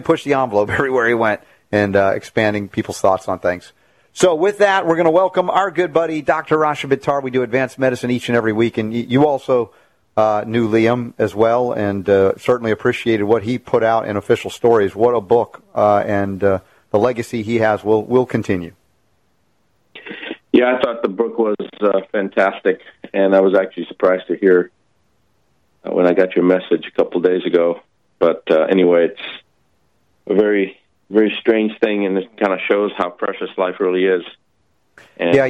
pushed the envelope everywhere he went and expanding people's thoughts on things. So with that, we're going to welcome our good buddy, Dr. Rashid Buttar. We do advanced medicine each and every week, and you also knew Liam as well and certainly appreciated what he put out in Official Stories. What a book, and the legacy he has will continue. Yeah, I thought the book was fantastic, and I was actually surprised to hear when I got your message a couple of days ago. But anyway, it's a very, very strange thing, and it kind of shows how precious life really is. And, yeah,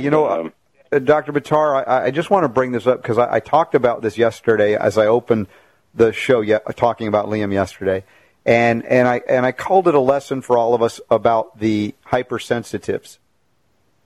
Dr. Buttar, I just want to bring this up because I talked about this yesterday as I opened the show talking about Liam yesterday. And I called it a lesson for all of us about the hypersensitives.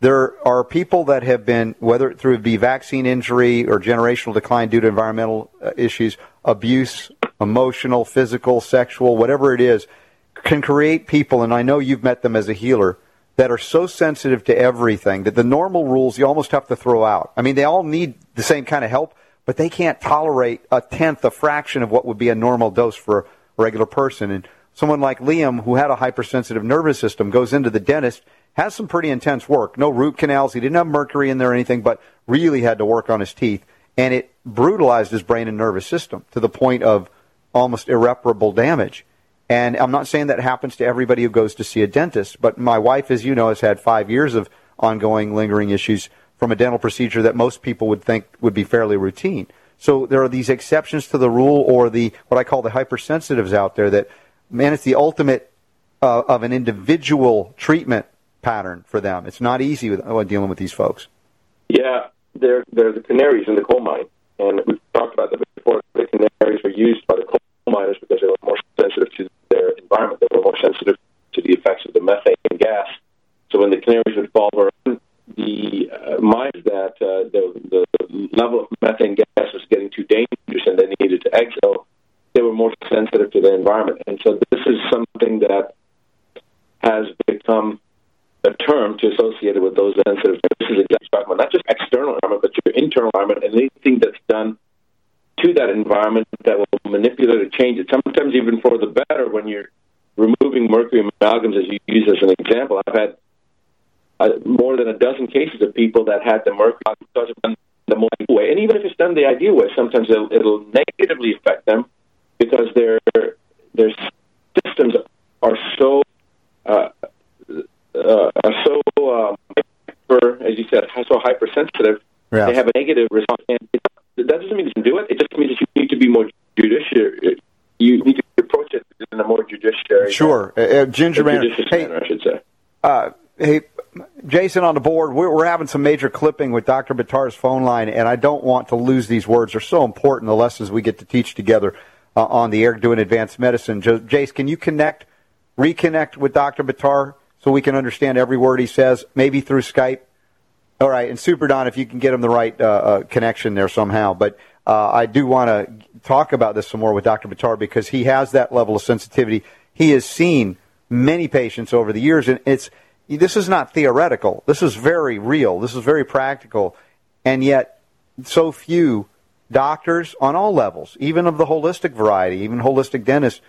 There are people that have been, whether it be vaccine injury or generational decline due to environmental issues, abuse, emotional, physical, sexual, whatever it is, can create people, and I know you've met them as a healer, that are so sensitive to everything that the normal rules you almost have to throw out. I mean, they all need the same kind of help, but they can't tolerate a fraction of what would be a normal dose for a regular person. And someone like Liam, who had a hypersensitive nervous system, goes into the dentist, has some pretty intense work. No root canals. He didn't have mercury in there or anything, but really had to work on his teeth. And it brutalized his brain and nervous system to the point of almost irreparable damage. And I'm not saying that happens to everybody who goes to see a dentist, but my wife, as you know, has had 5 years of ongoing lingering issues from a dental procedure that most people would think would be fairly routine. So there are these exceptions to the rule, or the what I call the hypersensitives out there that, man, it's the ultimate of an individual treatment pattern for them. It's not easy dealing with these folks. Yeah, they're the canaries in the coal mine, and we've talked about that before. The canaries were used by the coal miners because they were more sensitive to their environment. They were more sensitive to the effects of the methane gas. So when the canaries would fall around, the miners that the level of methane gas was getting too dangerous and they needed to exile, they were more sensitive to the environment. And so this is something that has become a term to associate it with those sensitive. This is exactly not just external environment, but your internal environment, and anything that's done to that environment that will manipulate or change it, sometimes even for the better. When you're removing mercury amalgams, as you use as an example, I've had more than 12 cases of people that had the mercury because it's done the more way, and even if it's done the ideal way, sometimes it'll negatively affect them because their systems are so. As you said, so hypersensitive, yeah. They have a negative response. And that doesn't mean you can do it. It just means that you need to be more judicious. You need to approach it in a more judiciary. Sure. Manner, I should say. Hey, Jason on the board, we're having some major clipping with Dr. Buttar's phone line, and I don't want to lose these words. They're so important, the lessons we get to teach together. on the air doing advanced medicine. Jace, can you reconnect with Dr. Buttar so we can understand every word he says, maybe through Skype? All right, and Super Don, if you can get him the right connection there somehow. But I do want to talk about this some more with Dr. Buttar because he has that level of sensitivity. He has seen many patients over the years, and this is not theoretical. This is very real. This is very practical, and yet so few doctors on all levels, even of the holistic variety, even holistic dentists,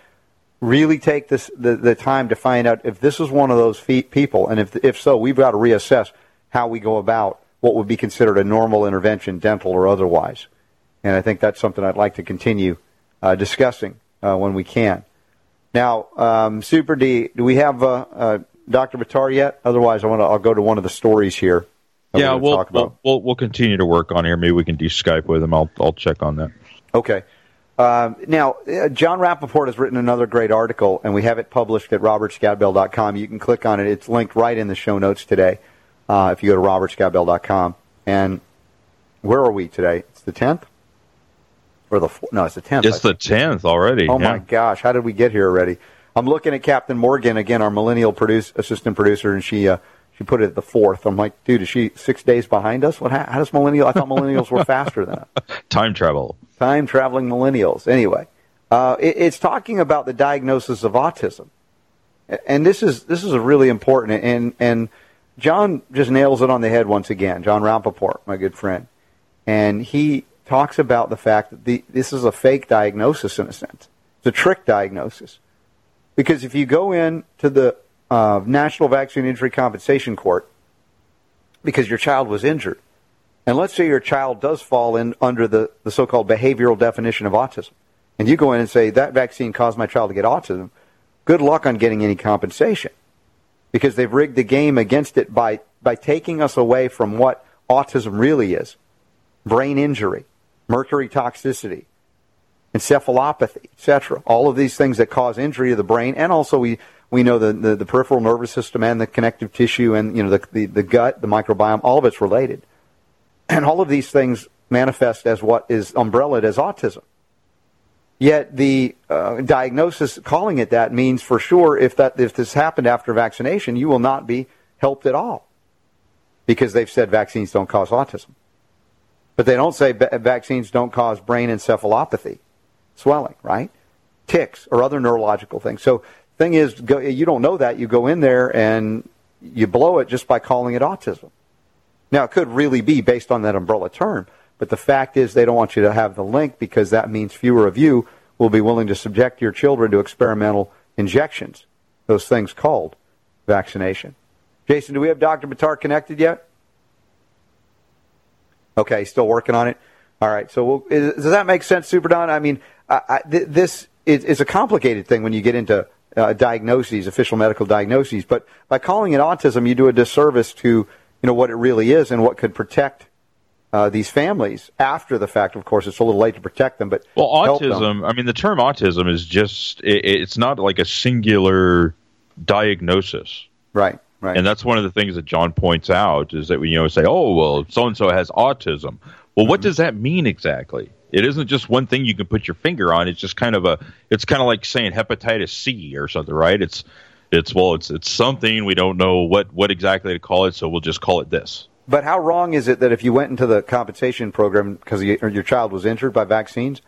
really take the time to find out if this is one of those people, and if so, we've got to reassess how we go about what would be considered a normal intervention, dental or otherwise. And I think that's something I'd like to continue discussing when we can. Now, Super D, do we have Dr. Buttar yet? Otherwise, I'll go to one of the stories here. Yeah, we'll continue to work on here. Maybe we can do Skype with him. I'll check on that. Okay. Now, Jon Rappoport has written another great article, and we have it published at robertscottbell.com. You can click on it. It's linked right in the show notes today if you go to robertscottbell.com. And where are we today? It's the 10th? It's the 10th. It's the 10th already. Oh, yeah. My gosh. How did we get here already? I'm looking at Captain Morgan, again, our millennial assistant producer, and she put it at the 4th. I'm like, dude, is she 6 days behind us? How does millennial? I thought millennials were faster than that. Time travel. Time-traveling millennials. Anyway, it's talking about the diagnosis of autism. And this is a really important, and John just nails it on the head once again, Jon Rappoport, my good friend. And he talks about the fact that this is a fake diagnosis in a sense. It's a trick diagnosis. Because if you go in to the National Vaccine Injury Compensation Court because your child was injured, and let's say your child does fall in under the so-called behavioral definition of autism, and you go in and say, that vaccine caused my child to get autism, good luck on getting any compensation because they've rigged the game against it by taking us away from what autism really is, brain injury, mercury toxicity, encephalopathy, etc. All of these things that cause injury to the brain, and also we know the peripheral nervous system and the connective tissue and the gut, the microbiome, all of it's related. And all of these things manifest as what is umbrellaed as autism. Yet the diagnosis, calling it that, means for sure if this happened after vaccination, you will not be helped at all because they've said vaccines don't cause autism. But they don't say vaccines don't cause brain encephalopathy, swelling, right? Tics or other neurological things. So thing is, you don't know that. You go in there and you blow it just by calling it autism. Now, it could really be based on that umbrella term, but the fact is they don't want you to have the link because that means fewer of you will be willing to subject your children to experimental injections, those things called vaccination. Jason, do we have Dr. Buttar connected yet? Okay, still working on it? All right, so does that make sense, Super Don? I mean, this is a complicated thing when you get into diagnoses, official medical diagnoses, but by calling it autism, you do a disservice to what it really is and what could protect these families after the fact. Of course, it's a little late to protect them, but autism, I mean, the term autism is just, it's not like a singular diagnosis. Right, right. And that's one of the things that John points out is that we say, oh, well, so-and-so has autism. Well, what does that mean exactly? It isn't just one thing you can put your finger on. It's just it's kind of like saying hepatitis C or something, right? It's something we don't know what exactly to call it, so we'll just call it this. But how wrong is it that if you went into the compensation program because your child was injured by vaccines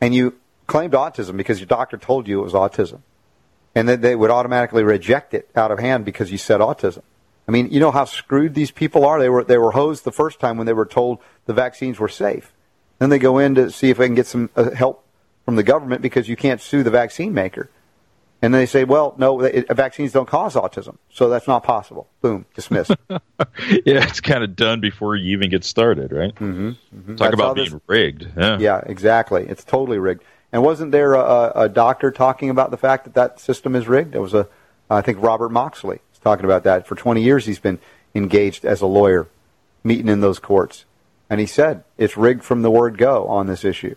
and you claimed autism because your doctor told you it was autism, and then they would automatically reject it out of hand because you said autism? I mean, you know how screwed these people are? They were hosed the first time when they were told the vaccines were safe. Then they go in to see if they can get some help from the government because you can't sue the vaccine maker. And they say, well, no, vaccines don't cause autism, so that's not possible. Boom, dismissed. Yeah, it's kind of done before you even get started, right? Mm-hmm, mm-hmm. Talk about being rigged. Yeah, exactly. It's totally rigged. And wasn't there a doctor talking about the fact that system is rigged? There was I think Robert Moxley was talking about that. For 20 years he's been engaged as a lawyer, meeting in those courts. And he said it's rigged from the word go on this issue.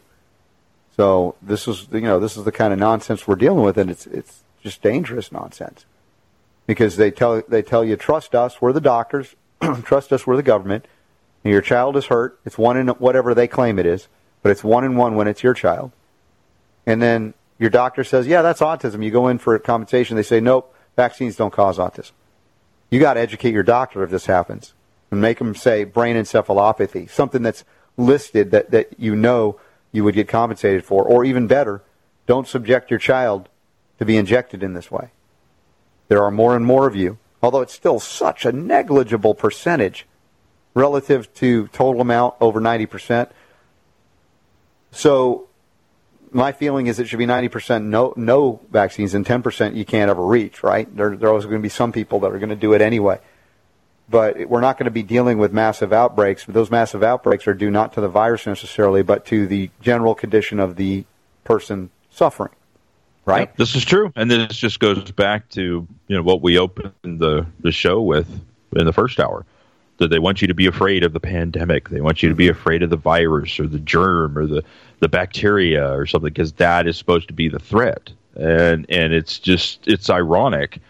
So this is the kind of nonsense we're dealing with, and it's just dangerous nonsense because they tell you, trust us, we're the doctors, trust us, we're the government. And your child is hurt. It's one in whatever they claim it is, but it's one in one when it's your child. and then your doctor says, yeah, that's autism. You go in for a compensation. They say, nope, vaccines don't cause autism. You got to educate your doctor if this happens and make them say brain encephalopathy, something that's listed that you know you would get compensated for. Or even better, don't subject your child to be injected in this way. There are more and more of you, although it's still such a negligible percentage relative to total amount, over 90%. So my feeling is it should be 90% no vaccines and 10% you can't ever reach, right? There are always going to be some people that are going to do it anyway. But we're not going to be dealing with massive outbreaks. But those massive outbreaks are due not to the virus necessarily, but to the general condition of the person suffering, right? Yep, this is true. And this just goes back to what we opened the show with in the first hour. That they want you to be afraid of the pandemic. They want you to be afraid of the virus or the germ or the bacteria or something, because that is supposed to be the threat. And it's ironic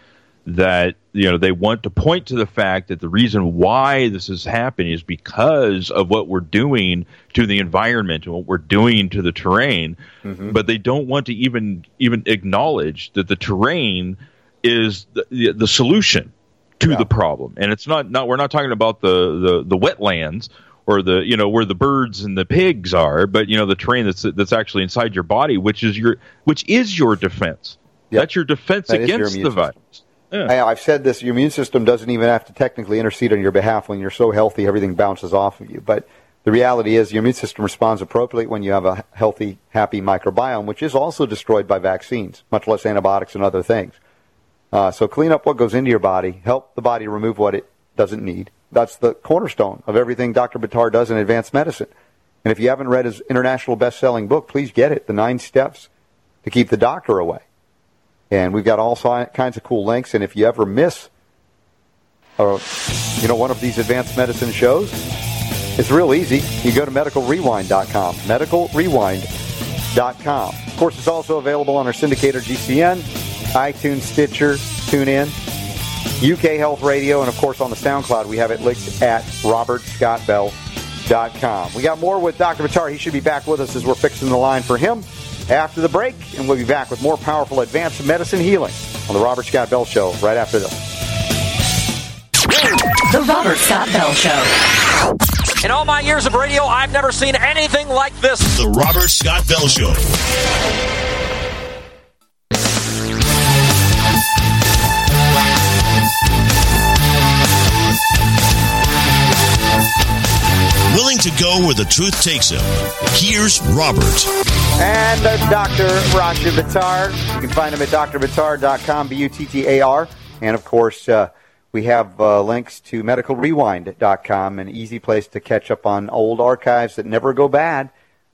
that they want to point to the fact that the reason why this is happening is because of what we're doing to the environment and what we're doing to the terrain. Mm-hmm. But they don't want to even acknowledge that the terrain is the solution to the problem. And it's not we're not talking about the wetlands or where the birds and the pigs are, but the terrain that's actually inside your body, which is your defense. Yep. That's your defense against the virus. Yeah. I've said this, your immune system doesn't even have to technically intercede on your behalf. When you're so healthy, everything bounces off of you. But the reality is your immune system responds appropriately when you have a healthy, happy microbiome, which is also destroyed by vaccines, much less antibiotics and other things. So clean up what goes into your body, help the body remove what it doesn't need. That's the cornerstone of everything Dr. Buttar does in advanced medicine. And if you haven't read his international best-selling book, please get it, The 9 Steps to Keep the Doctor Away. And we've got all kinds of cool links. And if you ever miss one of these advanced medicine shows, it's real easy. You go to medicalrewind.com, medicalrewind.com. Of course, it's also available on our syndicator GCN, iTunes, Stitcher, TuneIn, UK Health Radio, and, of course, on the SoundCloud. We have it linked at robertscottbell.com. We got more with Dr. Buttar. He should be back with us as we're fixing the line for him after the break, and we'll be back with more powerful advanced medicine healing on The Robert Scott Bell Show right after this. The Robert Scott Bell Show. In all my years of radio, I've never seen anything like this. The Robert Scott Bell Show. Willing to go where the truth takes him. Here's Robert. And Dr. Rashid Buttar. You can find him at drbuttar.com, B-U-T-T-A-R. And, of course, we have links to medicalrewind.com, an easy place to catch up on old archives that never go bad.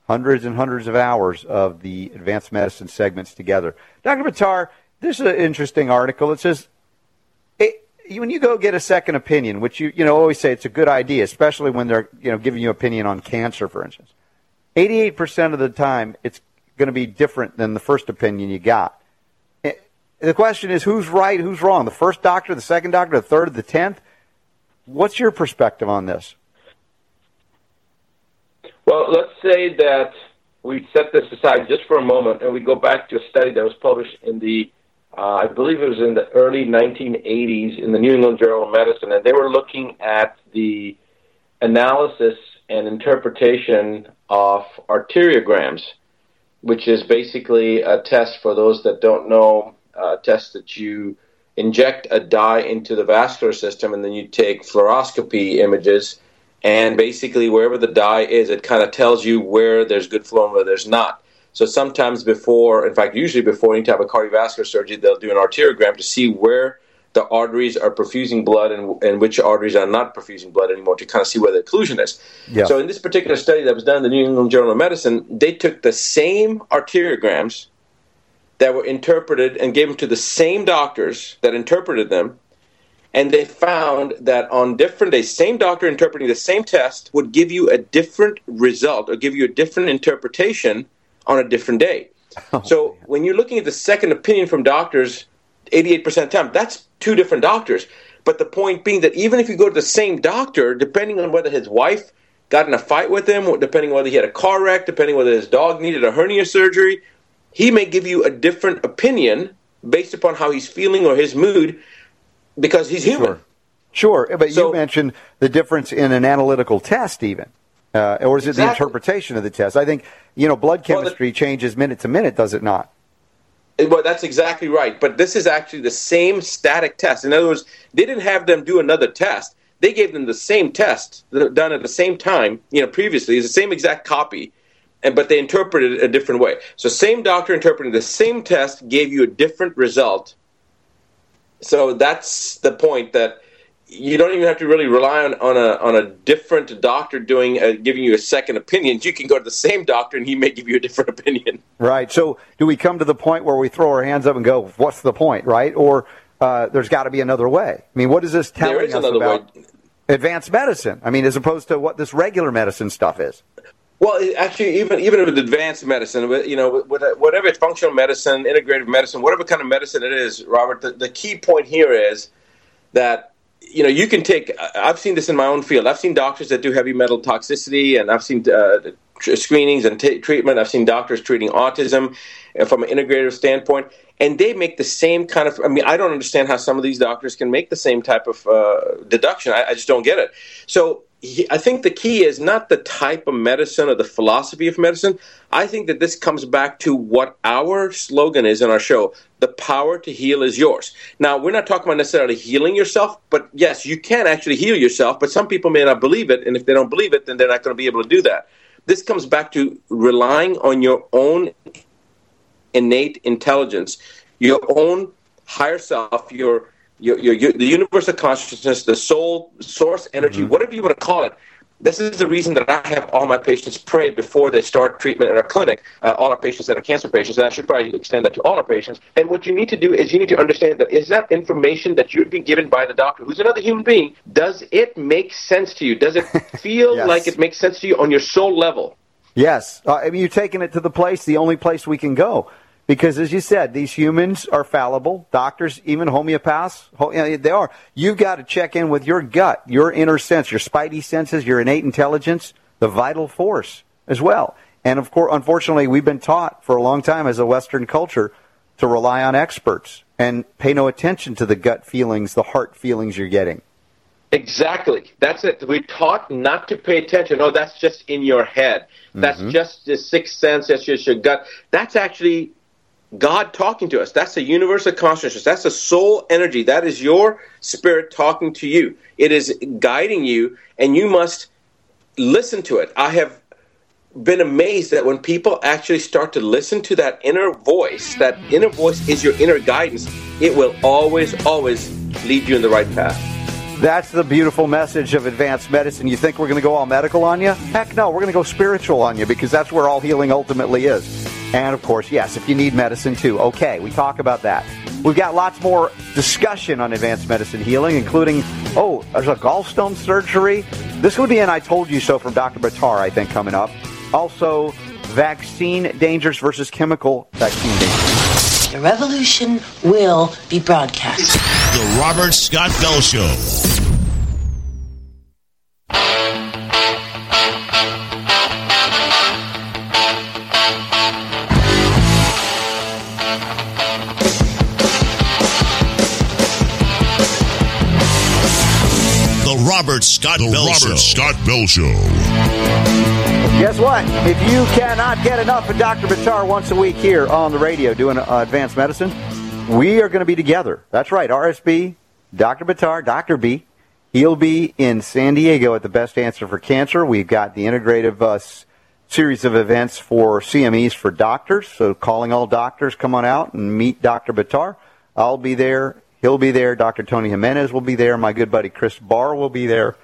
Hundreds and hundreds of hours of the advanced medicine segments together. Dr. Buttar, this is an interesting article. It says, when you go get a second opinion, which you always say it's a good idea, especially when they're giving you opinion on cancer, for instance, 88% of the time it's going to be different than the first opinion you got. The question is, who's right, who's wrong? The first doctor, the second doctor, the third, the 10th? What's your perspective on this? Well, let's say that we set this aside just for a moment and we go back to a study that was published in the I believe it was in the early 1980s in the New England Journal of Medicine, and they were looking at the analysis and interpretation of arteriograms, which is basically a test, for those that don't know, a test that you inject a dye into the vascular system, and then you take fluoroscopy images, and basically wherever the dye is, it kind of tells you where there's good flow and where there's not. So sometimes usually before any type of cardiovascular surgery, they'll do an arteriogram to see where the arteries are perfusing blood and which arteries are not perfusing blood anymore, to kind of see where the occlusion is. Yeah. So in this particular study that was done in the New England Journal of Medicine, they took the same arteriograms that were interpreted and gave them to the same doctors that interpreted them, and they found that on different days, same doctor interpreting the same test would give you a different result or give you a different interpretation on a different day. So when you're looking at the second opinion from doctors, 88% of the time, that's two different doctors. But the point being that even if you go to the same doctor, depending on whether his wife got in a fight with him, depending on whether he had a car wreck, depending on whether his dog needed a hernia surgery, he may give you a different opinion based upon how he's feeling or his mood because he's human. Sure. But so, you mentioned the difference in an analytical test even. Or is it the interpretation of the test? I think, you know, blood chemistry changes minute to minute, does it not? Well, that's exactly right. But this is actually the same static test. In other words, they didn't have them do another test. They gave them the same test done at the same time, you know, previously. It's the same exact copy, but they interpreted it a different way. So same doctor interpreting the same test gave you a different result. So that's the point, that you don't even have to really rely on a different doctor giving you a second opinion. You can go to the same doctor, and he may give you a different opinion. Right. So do we come to the point where we throw our hands up and go, what's the point, right? Or there's got to be another way. I mean, what is this telling us about advanced medicine? I mean, as opposed to what this regular medicine stuff is. Well, actually, even with advanced medicine, you know, with whatever it's functional medicine, integrative medicine, whatever kind of medicine it is, Robert, the key point here is that, you know, you can take, I've seen this in my own field. I've seen doctors that do heavy metal toxicity, and I've seen screenings and treatment. I've seen doctors treating autism from an integrative standpoint, and they make the same kind of, I mean, I don't understand how some of these doctors can make the same type of deduction. I just don't get it. So I think the key is not the type of medicine or the philosophy of medicine. I think that this comes back to what our slogan is in our show: the power to heal is yours. Now, we're not talking about necessarily healing yourself, but yes, you can actually heal yourself, but some people may not believe it, and if they don't believe it, then they're not going to be able to do that. This comes back to relying on your own innate intelligence, your own higher self, your the universe of consciousness, the soul, source, energy, whatever you want to call it. This is the reason that I have all my patients pray before they start treatment in our clinic, all our patients that are cancer patients, and I should probably extend that to all our patients. And what you need to do is you need to understand that is that information that you're being given by the doctor, who's another human being, does it make sense to you? Does it feel yes. like it makes sense to you on your soul level? Yes. I mean, you're taking it to the place, the only place we can go. Because, as you said, these humans are fallible. Doctors, even homeopaths, they are. You've got to check in with your gut, your inner sense, your spidey senses, your innate intelligence, the vital force as well. And, of course, unfortunately, we've been taught for a long time as a Western culture to rely on experts and pay no attention to the gut feelings, the heart feelings you're getting. Exactly. That's it. We're taught not to pay attention. Oh, that's just in your head. That's just the sixth sense. That's just your gut. That's actually God talking to us. That's the universe of consciousness. That's the soul energy. That is your spirit talking to you. It is guiding you, and you must listen to it. I have been amazed that when people actually start to listen to that inner voice is your inner guidance. It will always, always lead you in the right path. That's the beautiful message of advanced medicine. You think we're going to go all medical on you? Heck no, we're going to go spiritual on you, because that's where all healing ultimately is. And, of course, yes, if you need medicine, too. Okay, we talk about that. We've got lots more discussion on advanced medicine healing, including, there's a gallstone surgery. This would be an I Told You So from Dr. Buttar, I think, coming up. Also, vaccine dangers versus chemical vaccine dangers. The revolution will be broadcast. The Robert Scott Bell Show. Robert Scott Bell Show. Guess what? If you cannot get enough of Dr. Buttar once a week here on the radio doing advanced medicine, we are going to be together. That's right. RSB, Dr. Buttar, Dr. B. He'll be in San Diego at the Best Answer for Cancer. We've got the integrative series of events for CMEs for doctors. So calling all doctors, come on out and meet Dr. Buttar. I'll be there. He'll be there. Dr. Tony Jimenez will be there. My good buddy Chris Barr will be there.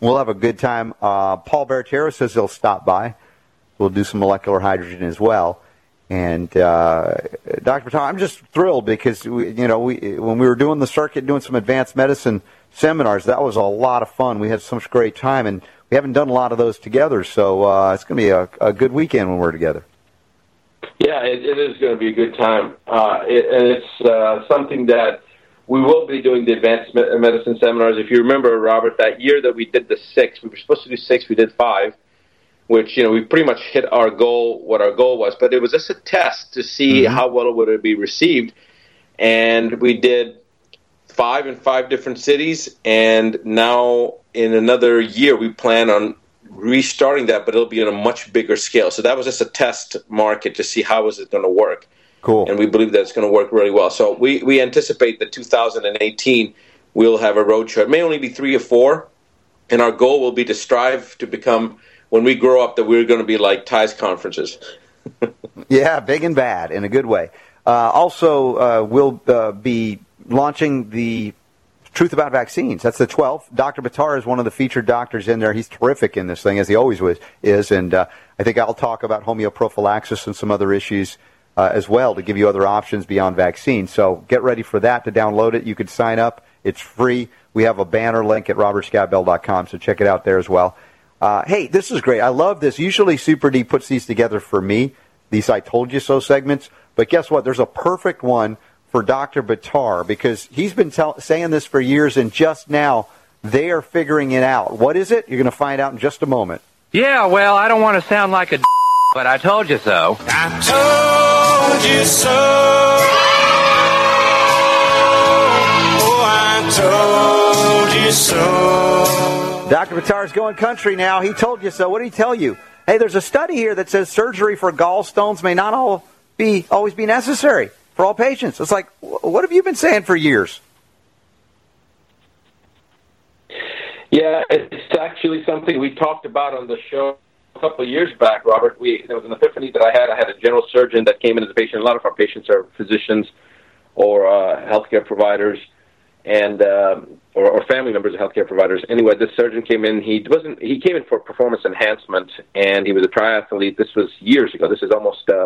We'll have a good time. Paul Barretera says he'll stop by. We'll do some molecular hydrogen as well. And Dr. Buttar, I'm just thrilled because, when we were doing the circuit, doing some advanced medicine seminars, that was a lot of fun. We had such a great time, and we haven't done a lot of those together. So it's going to be a good weekend when we're together. Yeah, it is going to be a good time. It's something that we will be doing the advanced medicine seminars. If you remember, Robert, that year that we did the 6, we were supposed to do 6, we did 5. which, you know, we pretty much hit our goal, what our goal was. But it was just a test to see how well would it be received. And we did 5 in 5 different cities. And now in another year, we plan on restarting that, but it'll be on a much bigger scale. So that was just a test market to see how is it going to work. Cool. And we believe that it's going to work really well. So we anticipate that 2018, we'll have a roadshow. It may only be 3 or 4. And our goal will be to strive to become, when we grow up, that we're going to be like Ty's conferences. Yeah, big and bad in a good way. Also, we'll be launching the Truth About Vaccines. That's the 12th. Dr. Buttar is one of the featured doctors in there. He's terrific in this thing, as he always is. And I think I'll talk about homeoprophylaxis and some other issues as well to give you other options beyond vaccines. So get ready for that. To download it, you could sign up. It's free. We have a banner link at robertscottbell.com, so check it out there as well. Hey, this is great. I love this. Usually Super D puts these together for me, these I Told You So segments. But guess what? There's a perfect one for Dr. Buttar because he's been saying this for years, and just now they are figuring it out. What is it? You're going to find out in just a moment. Yeah, well, I don't want to sound like a d***, but I told you so. I told you so. Told you so. Dr. Buttar's going country now. He told you so. What did he tell you? Hey, there's a study here that says surgery for gallstones may not always be necessary for all patients. It's like, what have you been saying for years? Yeah, it's actually something we talked about on the show a couple of years back, Robert. There was an epiphany that I had a general surgeon that came in as a patient. A lot of our patients are physicians or healthcare providers. And or family members of healthcare providers. Anyway, this surgeon came in. He came in for performance enhancement, and he was a triathlete. This was years ago. This is almost this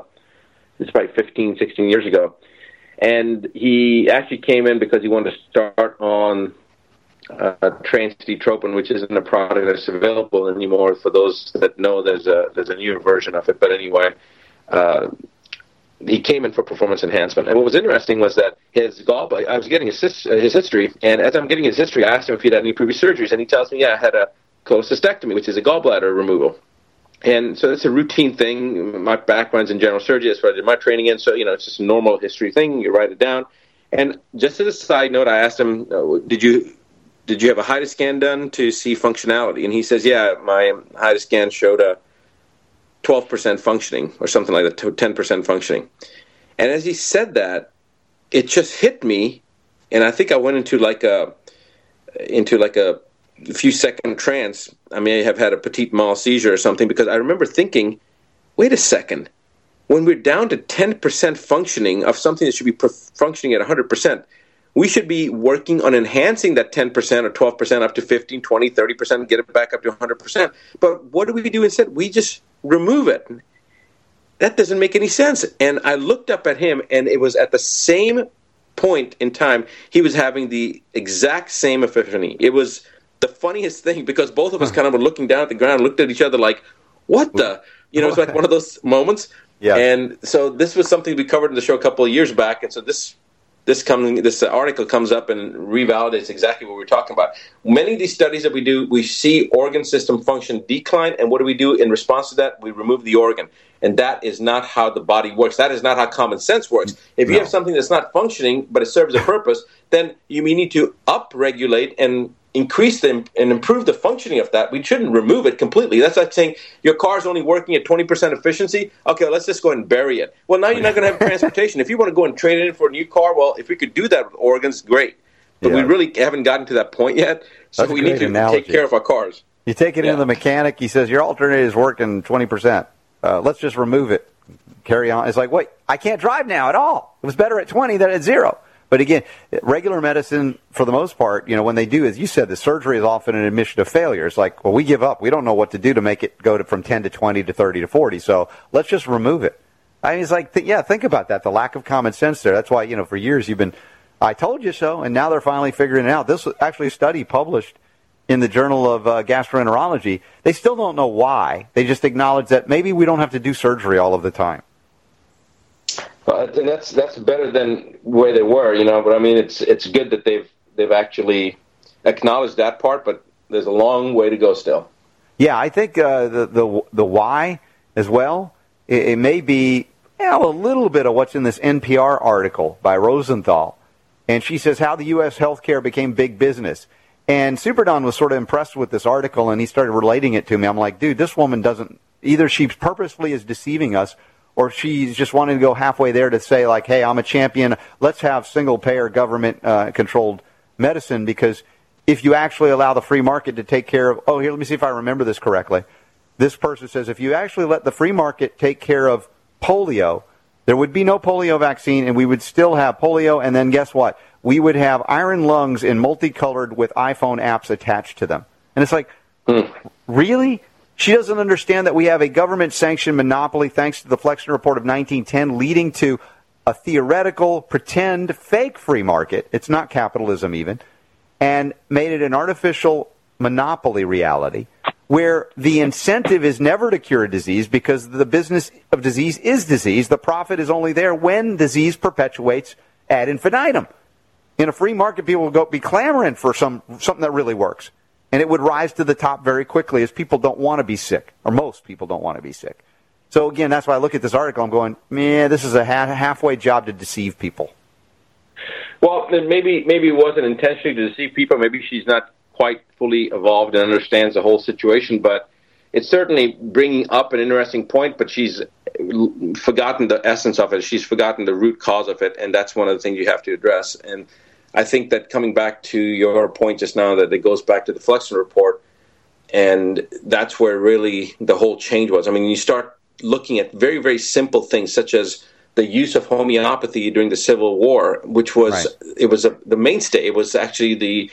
is probably 15, 16 years ago. And he actually came in because he wanted to start on trans-D-tropin, which isn't a product that's available anymore. For those that know, there's a newer version of it. But anyway. He came in for performance enhancement. And what was interesting was that his gallbladder, I was getting his history, and as I'm getting his history, I asked him if he'd had any previous surgeries, and he tells me, I had a cholecystectomy, which is a gallbladder removal. And so that's a routine thing. My background's in general surgery. That's what I did my training in. So, it's just a normal history thing. You write it down. And just as a side note, I asked him, did you have a HIDA scan done to see functionality? And he says, yeah, my HIDA scan showed a 12% functioning or something like that, 10% functioning. And as he said that, it just hit me, and I think I went into like a few-second trance. I may have had a petit mal seizure or something, because I remember thinking, wait a second, when we're down to 10% functioning of something that should be functioning at 100%, we should be working on enhancing that 10% or 12% up to 15%, 20%, 30%, and get it back up to 100%. But what do we do instead? We just remove it. That doesn't make any sense. And I looked up at him, and it was at the same point in time he was having the exact same epiphany. It was the funniest thing, because both of us kind of were looking down at the ground, looked at each other like, what the? It's like one of those moments. Yeah. And so this was something we covered in the show a couple of years back, and so this article comes up and revalidates exactly what we're talking about. Many of these studies that we do, we see organ system function decline, and what do we do in response to that? We remove the organ, and that is not how the body works. That is not how common sense works. If you have something that's not functioning but it serves a purpose, then you may need to upregulate and increase them and improve the functioning of that. We shouldn't remove it completely. That's like saying your car's only working at 20% efficiency. Okay, well, let's just go and bury it. Well, now you're not going to have transportation. If you want to go and trade it in for a new car, well, if we could do that with organs, great. But we really haven't gotten to that point yet, so that's we need to take care of our cars. You take it into the mechanic. He says, your alternator is working 20%. Let's just remove it. Carry on. It's like, wait, I can't drive now at all. It was better at 20 than at 0. But again, regular medicine, for the most part, when they do, as you said, the surgery is often an admission of failure. It's like, well, we give up. We don't know what to do to make it go from 10 to 20 to 30 to 40. So let's just remove it. I mean, it's like, think about that, the lack of common sense there. That's why, for years you've been, I told you so, and now they're finally figuring it out. This was actually a study published in the Journal of Gastroenterology. They still don't know why. They just acknowledge that maybe we don't have to do surgery all of the time. And that's better than the way they were, But I mean, it's good that they've actually acknowledged that part, but there's a long way to go still. Yeah, I think the why as well, it may be a little bit of what's in this NPR article by Rosenthal. And she says how the U.S. healthcare became big business. And Super Don was sort of impressed with this article, and he started relating it to me. I'm like, dude, this woman doesn't, either she purposefully is deceiving us, or she's just wanting to go halfway there to say, like, hey, I'm a champion. Let's have single-payer, government-controlled medicine, because if you actually allow the free market to take care of, oh, here, let me see if I remember this correctly. This person says, if you actually let the free market take care of polio, there would be no polio vaccine, and we would still have polio, and then guess what? We would have iron lungs in multicolored with iPhone apps attached to them. And it's like, really? She doesn't understand that we have a government-sanctioned monopoly, thanks to the Flexner Report of 1910, leading to a theoretical, pretend, fake free market. It's not capitalism even. And made it an artificial monopoly reality where the incentive is never to cure a disease, because the business of disease is disease. The profit is only there when disease perpetuates ad infinitum. In a free market, people will go be clamoring for something that really works. And it would rise to the top very quickly, as people don't want to be sick, or most people don't want to be sick. So, again, that's why I look at this article. I'm going, man, this is a halfway job to deceive people. Well, then maybe it wasn't intentionally to deceive people. Maybe she's not quite fully evolved and understands the whole situation. But it's certainly bringing up an interesting point, but she's forgotten the essence of it. She's forgotten the root cause of it, and that's one of the things you have to address. And I think that coming back to your point just now, that it goes back to the Flexner Report, and that's where really the whole change was. I mean, you start looking at very, very simple things, such as the use of homeopathy during the Civil War, which was the mainstay. It was actually the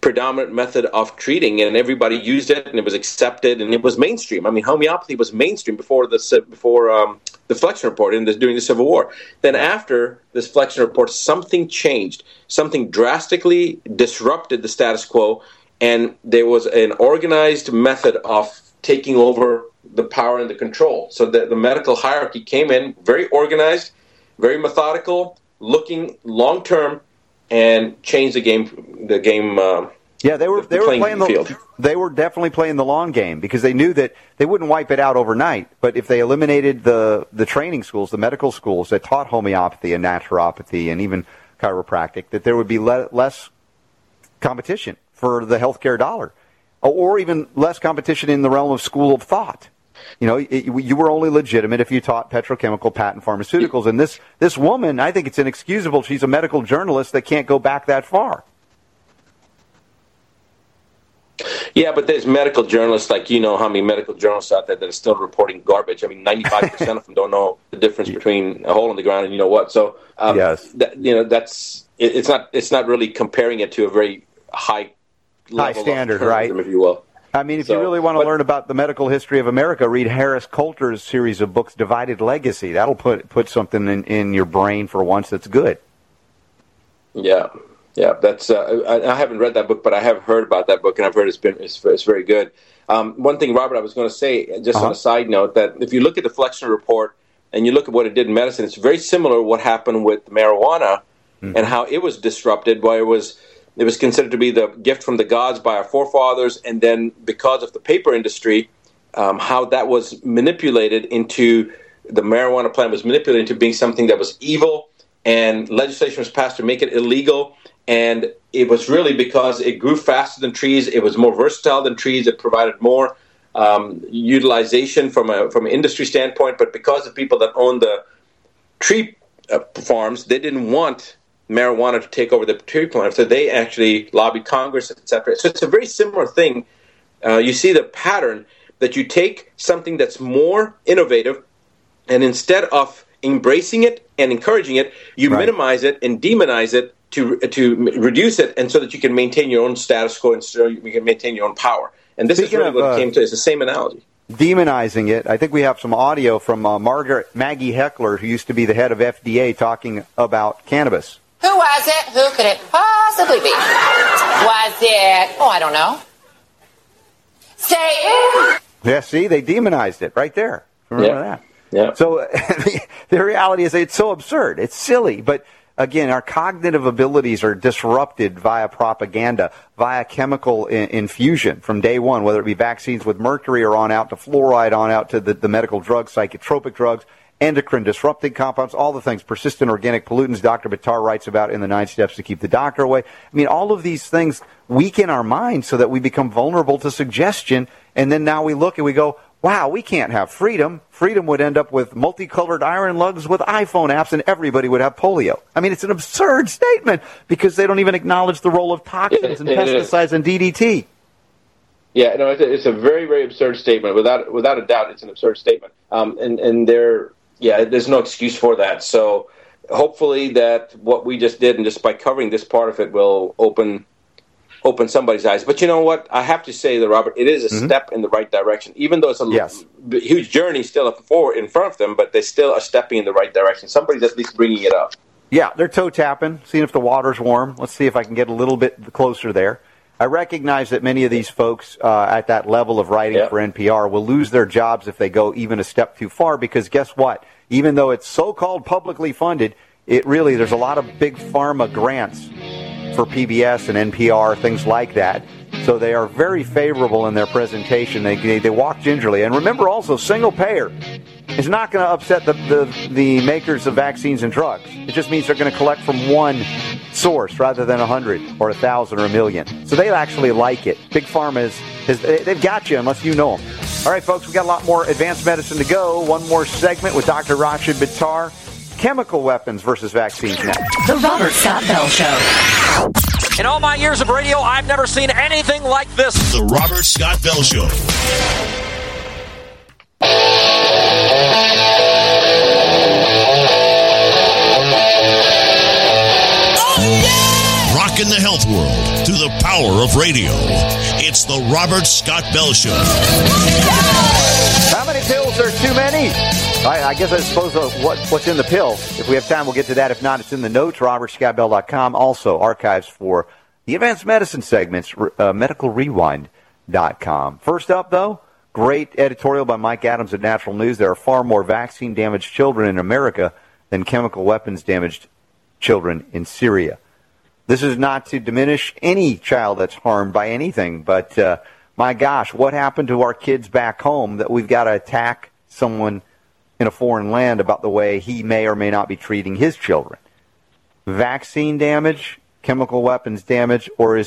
predominant method of treating, and everybody used it, and it was accepted, and it was mainstream. I mean, homeopathy was mainstream before the Flexner Report during the Civil War. Then after this Flexner Report, something changed. Something drastically disrupted the status quo, and there was an organized method of taking over the power and the control. So the medical hierarchy came in, very organized, very methodical, looking long-term, and changed the game. They were definitely playing the long game, because they knew that they wouldn't wipe it out overnight. But if they eliminated the training schools, the medical schools that taught homeopathy and naturopathy and even chiropractic, that there would be less competition for the healthcare dollar, or even less competition in the realm of school of thought. You know, you were only legitimate if you taught petrochemical, patent, pharmaceuticals. And this woman, I think it's inexcusable. She's a medical journalist that can't go back that far. Yeah, but there's medical journalists, like, you know how many medical journalists out there that are still reporting garbage. I mean, 95% of them don't know the difference between a hole in the ground and you know what. So, yes. It's not really comparing it to a very high standard, right? If you will. I mean, if you really want to learn about the medical history of America, read Harris Coulter's series of books, Divided Legacy. That'll put something in your brain for once that's good. Yeah, that's. I haven't read that book, but I have heard about that book, and I've heard it's very good. One thing, Robert, I was going to say, just on a side note, that if you look at the Flexner Report and you look at what it did in medicine, it's very similar to what happened with marijuana and how it was disrupted, where it was considered to be the gift from the gods by our forefathers, and then because of the paper industry, how that was manipulated into, the marijuana plant was manipulated into being something that was evil, and legislation was passed to make it illegal, and it was really because it grew faster than trees, it was more versatile than trees, it provided more utilization from an industry standpoint, but because the people that owned the tree farms, they didn't want marijuana to take over the tree plant, so they actually lobbied Congress, etc. So it's a very similar thing. You see the pattern that you take something that's more innovative, and instead of embracing it and encouraging it, you minimize it and demonize it to reduce it, and so that you can maintain your own status quo and so you can maintain your own power. And this Speaking is really of, what it came to. It's the same analogy. Demonizing it. I think we have some audio from Maggie Heckler, who used to be the head of FDA, talking about cannabis. Who was it? Who could it possibly be? Was it? Oh, I don't know. Satan? Yeah, see, they demonized it right there. Remember that? Yeah. So the reality is it's so absurd. It's silly. But Again, our cognitive abilities are disrupted via propaganda, via chemical infusion from day one, whether it be vaccines with mercury or on out to fluoride, on out to the medical drugs, psychotropic drugs, endocrine disrupting compounds, all the things, persistent organic pollutants Dr. Buttar writes about in the 9 Steps to Keep the Doctor Away. I mean, all of these things weaken our minds so that we become vulnerable to suggestion, and then now we look and we go, wow, we can't have freedom. Freedom would end up with multicolored iron lugs with iPhone apps, and everybody would have polio. I mean, it's an absurd statement because they don't even acknowledge the role of toxins and pesticides and DDT. Yeah, no, it's a very, very absurd statement. Without a doubt, it's an absurd statement. There's no excuse for that. So hopefully that what we just did, and just by covering this part of it, will open somebody's eyes. But you know what? I have to say that, Robert, it is a step in the right direction, even though it's a huge journey still forward in front of them, but they still are stepping in the right direction. Somebody's at least bringing it up. Yeah, they're toe tapping, seeing if the water's warm. Let's see if I can get a little bit closer there. I recognize that many of these folks at that level of writing for NPR will lose their jobs if they go even a step too far, because guess what? Even though it's so-called publicly funded, there's a lot of big pharma grants for PBS and NPR, things like that. So they are very favorable in their presentation. They walk gingerly. And remember also, single payer is not going to upset the makers of vaccines and drugs. It just means they're going to collect from one source rather than 100 or 1,000 or 1,000,000. So they actually like it. Big Pharma they've got you unless you know them. All right, folks, we've got a lot more advanced medicine to go. One more segment with Dr. Rashid Buttar. Chemical weapons versus vaccines now. The Robert Scott Bell Show. In all my years of radio, I've never seen anything like this. The Robert Scott Bell Show. Oh, yeah! Rocking the health world through the power of radio. It's the Robert Scott Bell Show. How many pills are too many? I guess I suppose what's in the pill. If we have time, we'll get to that. If not, it's in the notes, robertscottbell.com. Also, archives for the advanced medicine segments, medicalrewind.com. First up, though, great editorial by Mike Adams at Natural News. There are far more vaccine-damaged children in America than chemical weapons-damaged children in Syria. This is not to diminish any child that's harmed by anything, but my gosh, what happened to our kids back home that we've got to attack someone in a foreign land about the way he may or may not be treating his children? Vaccine damage, chemical weapons damage, or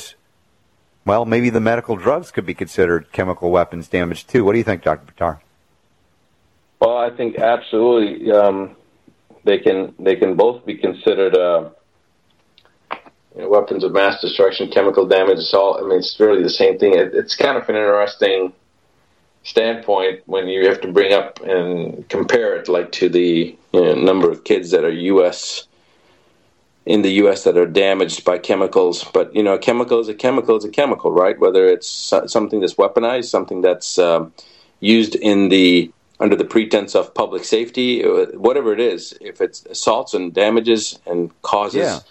maybe the medical drugs could be considered chemical weapons damage too. What do you think, Dr. Buttar? Well, I think absolutely they can both be considered weapons of mass destruction, chemical damage, assault. I mean, it's really the same thing. It's kind of an interesting standpoint when you have to bring up and compare it to the number of kids that are in the U.S. that are damaged by chemicals. But a chemical is a chemical is a chemical, right? Whether it's something that's weaponized, something that's used under the pretense of public safety, whatever it is, if it's assaults and damages and causes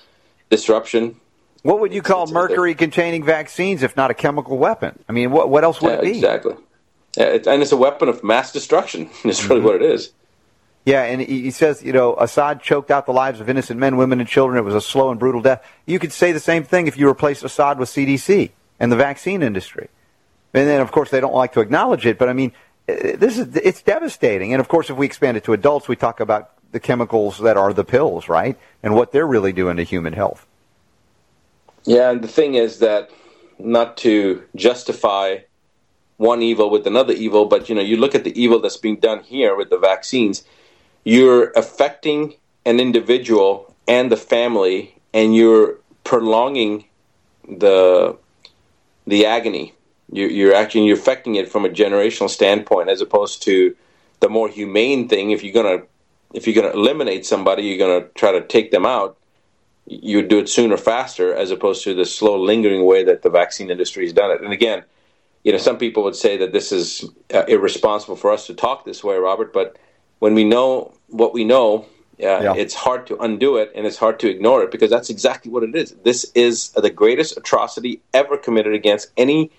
disruption. What would you call mercury-containing vaccines if not a chemical weapon? I mean, what else would it be? Exactly. And it's a weapon of mass destruction. That's really what it is. Yeah, and he says, Assad choked out the lives of innocent men, women, and children. It was a slow and brutal death. You could say the same thing if you replaced Assad with CDC and the vaccine industry. And then, of course, they don't like to acknowledge it, but I mean, it's devastating. And, of course, if we expand it to adults, we talk about the chemicals that are the pills, right, and what they're really doing to human health. Yeah, and the thing is that not to justify one evil with another evil, but you look at the evil that's being done here with the vaccines. You're affecting an individual and the family, and you're prolonging the agony. You're affecting it from a generational standpoint, as opposed to the more humane thing. If you're gonna eliminate somebody, you're gonna try to take them out. You do it sooner, faster, as opposed to the slow, lingering way that the vaccine industry has done it. And again, some people would say that this is irresponsible for us to talk this way, Robert, but when we know what we know, it's hard to undo it and it's hard to ignore it, because that's exactly what it is. This is the greatest atrocity ever committed against any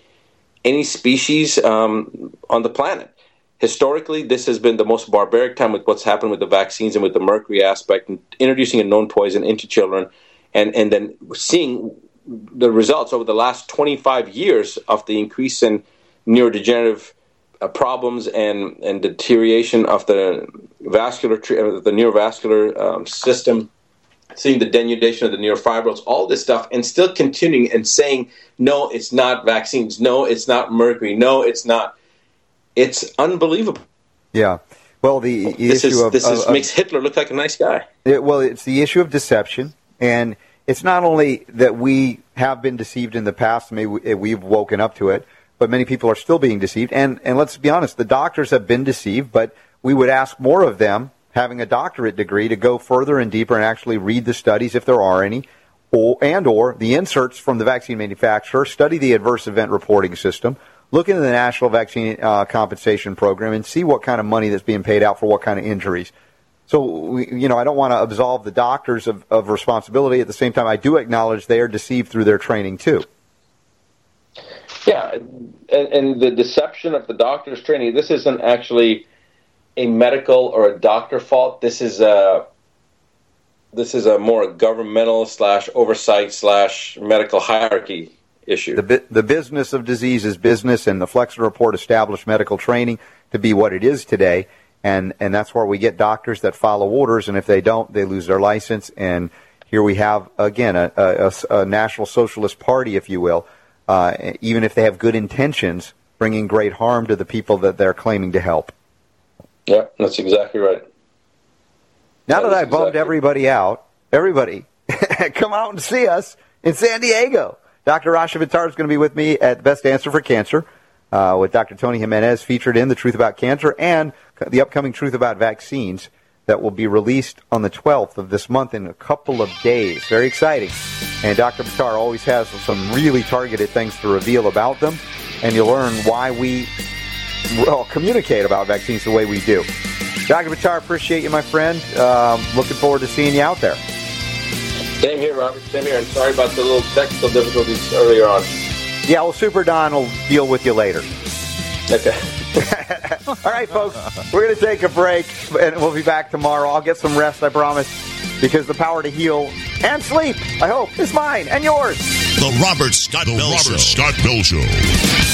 species on the planet. Historically, this has been the most barbaric time with what's happened with the vaccines and with the mercury aspect, and introducing a known poison into children, and then seeing the results over the last 25 years of the increase in neurodegenerative problems and deterioration of the vascular, the neurovascular system, seeing the denudation of the neurofibrils, all this stuff, and still continuing and saying, no, it's not vaccines, no, it's not mercury, no, it's not. It's unbelievable. Yeah. Well, the this issue makes Hitler look like a nice guy. It's the issue of deception, and it's not only that we have been deceived in the past, maybe we've woken up to it, but many people are still being deceived. And let's be honest, the doctors have been deceived, but we would ask more of them, having a doctorate degree, to go further and deeper and actually read the studies, if there are any, or the inserts from the vaccine manufacturer, study the adverse event reporting system, look into the National Vaccine Compensation Program, and see what kind of money that's being paid out for what kind of injuries. So, I don't want to absolve the doctors of responsibility. At the same time, I do acknowledge they are deceived through their training, too. Yeah, and the deception of the doctor's training, this isn't actually a medical or a doctor fault. This is a more governmental / oversight / medical hierarchy issue. The business of disease is business, and the Flexner Report established medical training to be what it is today, and that's where we get doctors that follow orders, and if they don't, they lose their license. And here we have, again, a National Socialist Party, if you will, even if they have good intentions, bringing great harm to the people that they're claiming to help. Yeah, that's exactly right. Now that I bummed everybody out, everybody, come out and see us in San Diego. Dr. Rashid Buttar is going to be with me at Best Answer for Cancer with Dr. Tony Jimenez, featured in The Truth About Cancer and the upcoming Truth About Vaccines that will be released on the 12th of this month in a couple of days. Very exciting. And Dr. Buttar always has some really targeted things to reveal about them, and you'll learn why we communicate about vaccines the way we do. Dr. Buttar, appreciate you, my friend. Looking forward to seeing you out there. Same here, Robert. Same here. And sorry about the little technical difficulties earlier on. Yeah, well, Super Don will deal with you later. Okay. All right, folks. We're going to take a break, and we'll be back tomorrow. I'll get some rest, I promise, because the power to heal and sleep, I hope, is mine and yours. The Robert Scott Bell Show.